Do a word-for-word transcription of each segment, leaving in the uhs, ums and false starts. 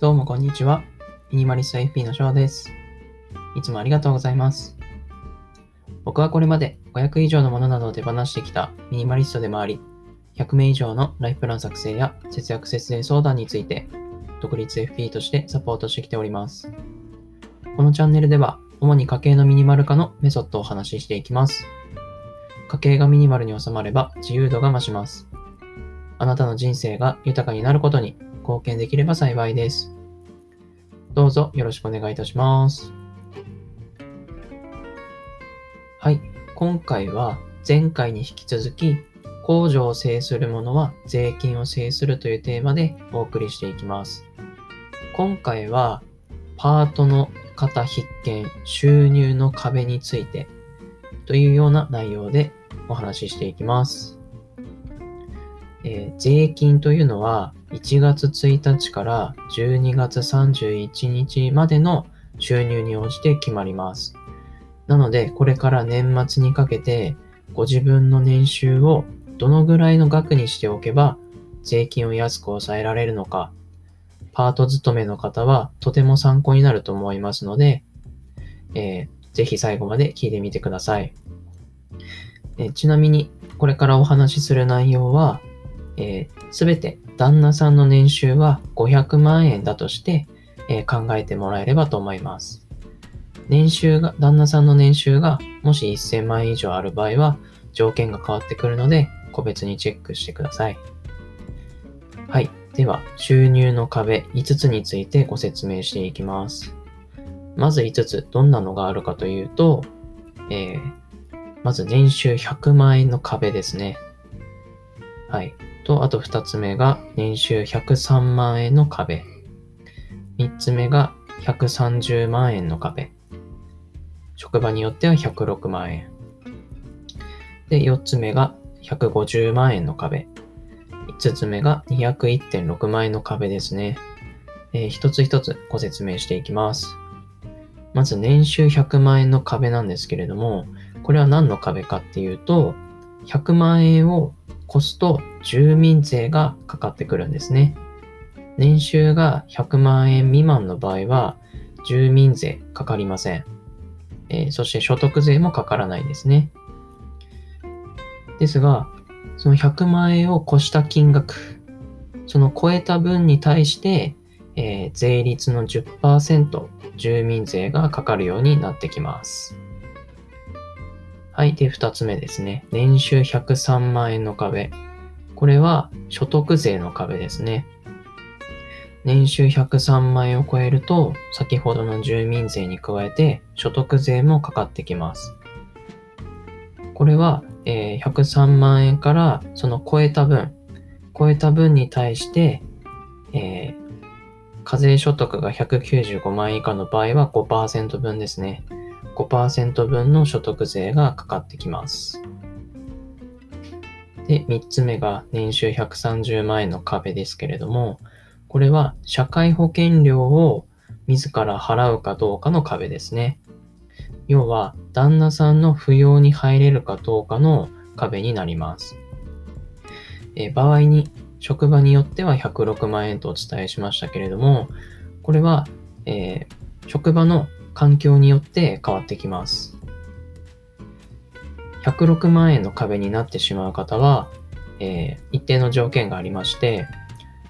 どうもこんにちは。ミニマリスト エフピー の翔です。いつもありがとうございます。僕はこれまでごひゃく以上のものなどを手放してきたミニマリストでもあり、ひゃく名以上のライフプラン作成や節約節税相談について、独立 エフピー としてサポートしてきております。このチャンネルでは、主に家計のミニマル化のメソッドをお話ししていきます。家計がミニマルに収まれば自由度が増します。あなたの人生が豊かになることに貢献できれば幸いです。どうぞよろしくお願いいたします。はい、今回は前回に引き続き、控除を制するものは税金を制するというテーマでお送りしていきます。今回はパートの方必見、収入の壁についてというような内容でお話ししていきます。えー、税金というのはいちがつついたちからじゅうにがつさんじゅういちにちまでの収入に応じて決まります。なので、これから年末にかけてご自分の年収をどのぐらいの額にしておけば税金を安く抑えられるのか、パート勤めの方はとても参考になると思いますので、えー、ぜひ最後まで聞いてみてください。えー、ちなみにこれからお話しする内容はすべ、えー、て旦那さんの年収はごひゃくまんえんだとして、えー、考えてもらえればと思います。年収が、旦那さんの年収がもしせんまんえん以上ある場合は条件が変わってくるので個別にチェックしてください。はい。では、収入の壁いつつについてご説明していきます。まずいつつ、どんなのがあるかというと、えー、まず年収ひゃくまんえんの壁ですね。はい。と、あとふたつめが年収ひゃくさんまんえんの壁。みっつめがひゃくさんじゅうまんえんの壁。職場によってはひゃくろくまんえん。で、よっつめがひゃくごじゅうまんえんの壁。いつつめが にひゃくいってんろくまんえんの壁ですね。えー、一つ一つご説明していきます。まず年収ひゃくまんえんの壁なんですけれども、これは何の壁かっていうと、ひゃくまんえんを越すと住民税がかかってくるんですね。年収がひゃくまんえん未満の場合は住民税かかりません。えー、そして所得税もかからないですね。ですが、そのひゃくまんえんを越した金額、その超えた分に対して、えー、税率の じゅっパーセント 住民税がかかるようになってきます。はい。で、二つ目ですね。年収ひゃくさんまんえんの壁。これは所得税の壁ですね。年収ひゃくさんまんえんを超えると、先ほどの住民税に加えて所得税もかかってきます。これは、えー、ひゃくさんまんえんからその超えた分、超えた分に対して、えー、課税所得がひゃくきゅうじゅうごまんえん以下の場合は ごパーセント 分ですね。ごパーセント 分の所得税がかかってきます。で、みっつめが年収ひゃくさんじゅうまんえんの壁ですけれども、これは社会保険料を自ら払うかどうかの壁ですね。要は、旦那さんの扶養に入れるかどうかの壁になります。え、場合に、職場によってはひゃくろくまんえんとお伝えしましたけれども、これは、えー、職場の環境によって変わってきます。ひゃくろくまんえんの壁になってしまう方は、えー、一定の条件がありまして、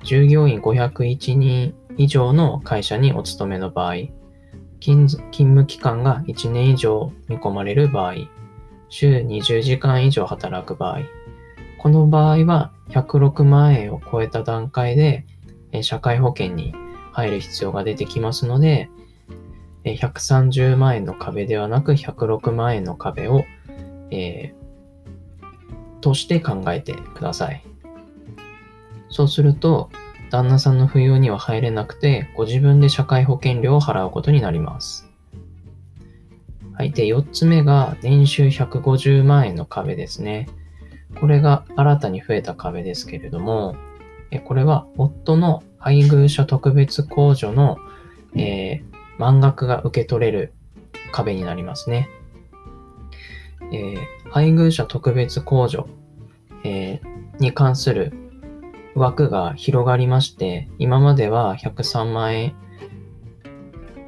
従業員ごひゃくいちにん以上の会社にお勤めの場合、勤、勤務期間がいちねん以上見込まれる場合、週にじゅうじかん以上働く場合、この場合はひゃくろくまんえんを超えた段階で、えー、社会保険に入る必要が出てきますので、ひゃくさんじゅうまんえんの壁ではなくひゃくろくまんえんの壁を、えー、として考えてください。そうすると旦那さんの扶養には入れなくてご自分で社会保険料を払うことになります。はい。で、よっつめが年収ひゃくごじゅうまんえんの壁ですね。これが新たに増えた壁ですけれども、これは夫の配偶者特別控除の、えー満額が受け取れる壁になりますね。えー、配偶者特別控除、えー、に関する枠が広がりまして、今まではひゃくさんまんえん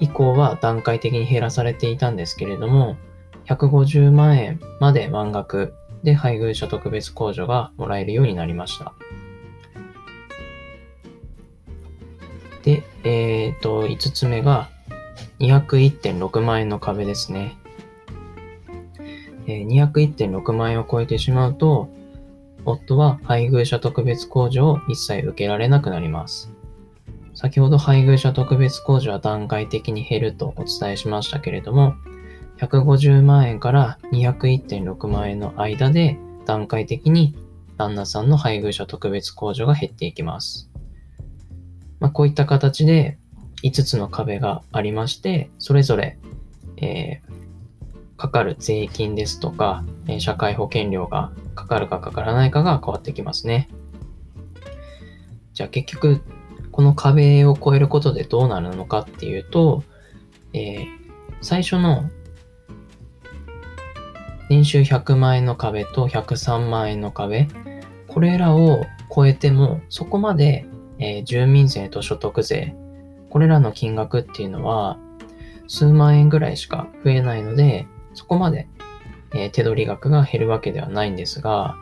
以降は段階的に減らされていたんですけれども、ひゃくごじゅうまんえんまで満額で配偶者特別控除がもらえるようになりました。で、えーと、いつつめが にひゃくいってんろくまんえんの壁ですね。えー、にひゃくいってんろくまんえんを超えてしまうと、夫は配偶者特別控除を一切受けられなくなります。先ほど配偶者特別控除は段階的に減るとお伝えしましたけれども、ひゃくごじゅうまんえんから にひゃくいってんろくまんえんの間で段階的に旦那さんの配偶者特別控除が減っていきます。まあ、こういった形でいつつの壁がありまして、それぞれ、えー、かかる税金ですとか、えー、社会保険料がかかるかかからないかが変わってきますね。じゃあ結局、この壁を越えることでどうなるのかっていうと、えー、最初の年収ひゃくまんえんの壁とひゃくさんまんえんの壁、これらを超えてもそこまでえー、住民税と所得税、これらの金額っていうのは数万円ぐらいしか増えないので、そこまで、えー、手取り額が減るわけではないんですが、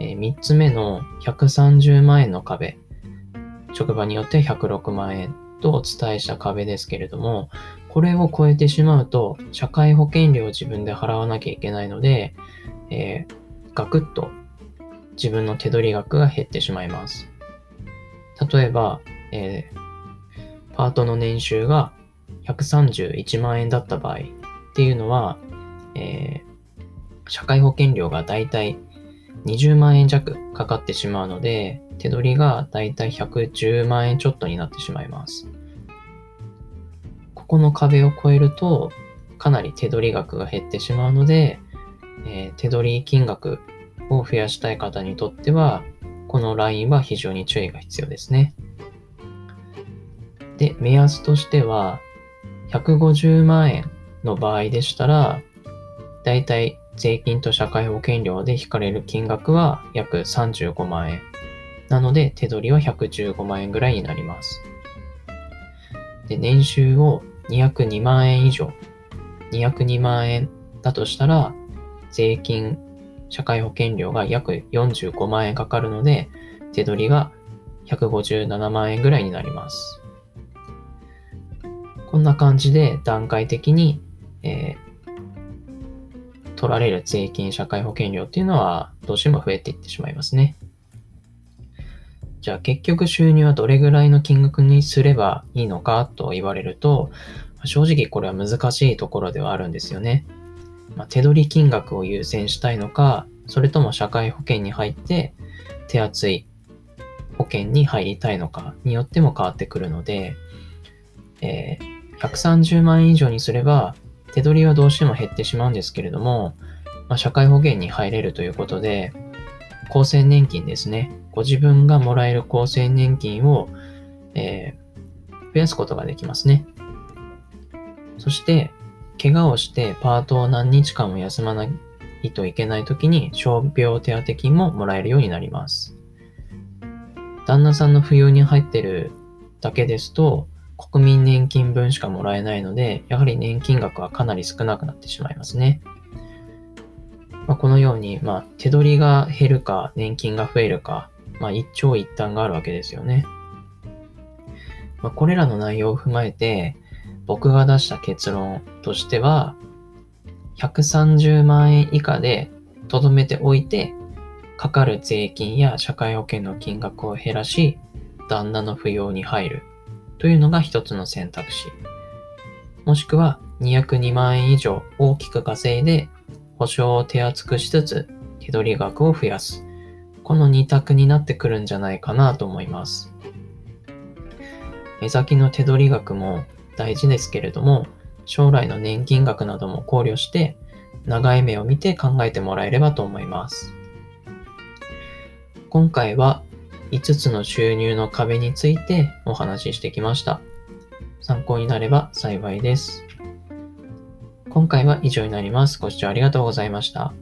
えー、みっつめのひゃくさんじゅうまんえんの壁、職場によってひゃくろくまんえんとお伝えした壁ですけれども、これを超えてしまうと社会保険料を自分で払わなきゃいけないので、えー、ガクッと自分の手取り額が減ってしまいます。例えば、えー、パートの年収がひゃくさんじゅういちまんえんだった場合っていうのは、えー、社会保険料がだいたいにじゅうまんえん弱かかってしまうので、手取りがだいたいひゃくじゅうまんえんちょっとになってしまいます。ここの壁を越えるとかなり手取り額が減ってしまうので、えー、手取り金額を増やしたい方にとっては、このラインは非常に注意が必要ですね。で、目安としてはひゃくごじゅうまんえんの場合でしたら、だいたい税金と社会保険料で引かれる金額は約さんじゅうごまんえんなので、手取りはひゃくじゅうごまんえんぐらいになります。で、年収をにひゃくにまんえん以上、にひゃくにまんえんだとしたら税金社会保険料が約よんじゅうごまんえんかかるので、手取りがひゃくごじゅうななまんえんぐらいになります。こんな感じで段階的に、えー、取られる税金社会保険料っていうのはどうしても増えていってしまいますね。じゃあ結局収入はどれぐらいの金額にすればいいのかと言われると、正直これは難しいところではあるんですよね。まあ、手取り金額を優先したいのか、それとも社会保険に入って手厚い保険に入りたいのかによっても変わってくるので、えー、ひゃくさんじゅうまんえん以上にすれば手取りはどうしても減ってしまうんですけれども、まあ、社会保険に入れるということで、厚生年金ですね。ご自分がもらえる厚生年金を、えー、増やすことができますね。そして、怪我をしてパートを何日間も休まないといけないときに傷病手当金ももらえるようになります。旦那さんの扶養に入ってるだけですと国民年金分しかもらえないので、やはり年金額はかなり少なくなってしまいますね。まあ、このように、まあ、手取りが減るか年金が増えるか、まあ、一長一短があるわけですよね。まあ、これらの内容を踏まえて僕が出した結論としては、ひゃくさんじゅうまんえん以下でとどめておいて、かかる税金や社会保険の金額を減らし、旦那の扶養に入るというのが一つの選択肢。もしくはにひゃくにまんえん以上大きく稼いで、保証を手厚くしつつ手取り額を増やす。この二択になってくるんじゃないかなと思います。目先の手取り額も大事ですけれども、将来の年金額なども考慮して長い目を見て考えてもらえればと思います。今回はいつつの収入の壁についてお話ししてきました。参考になれば幸いです。今回は以上になります。ご視聴ありがとうございました。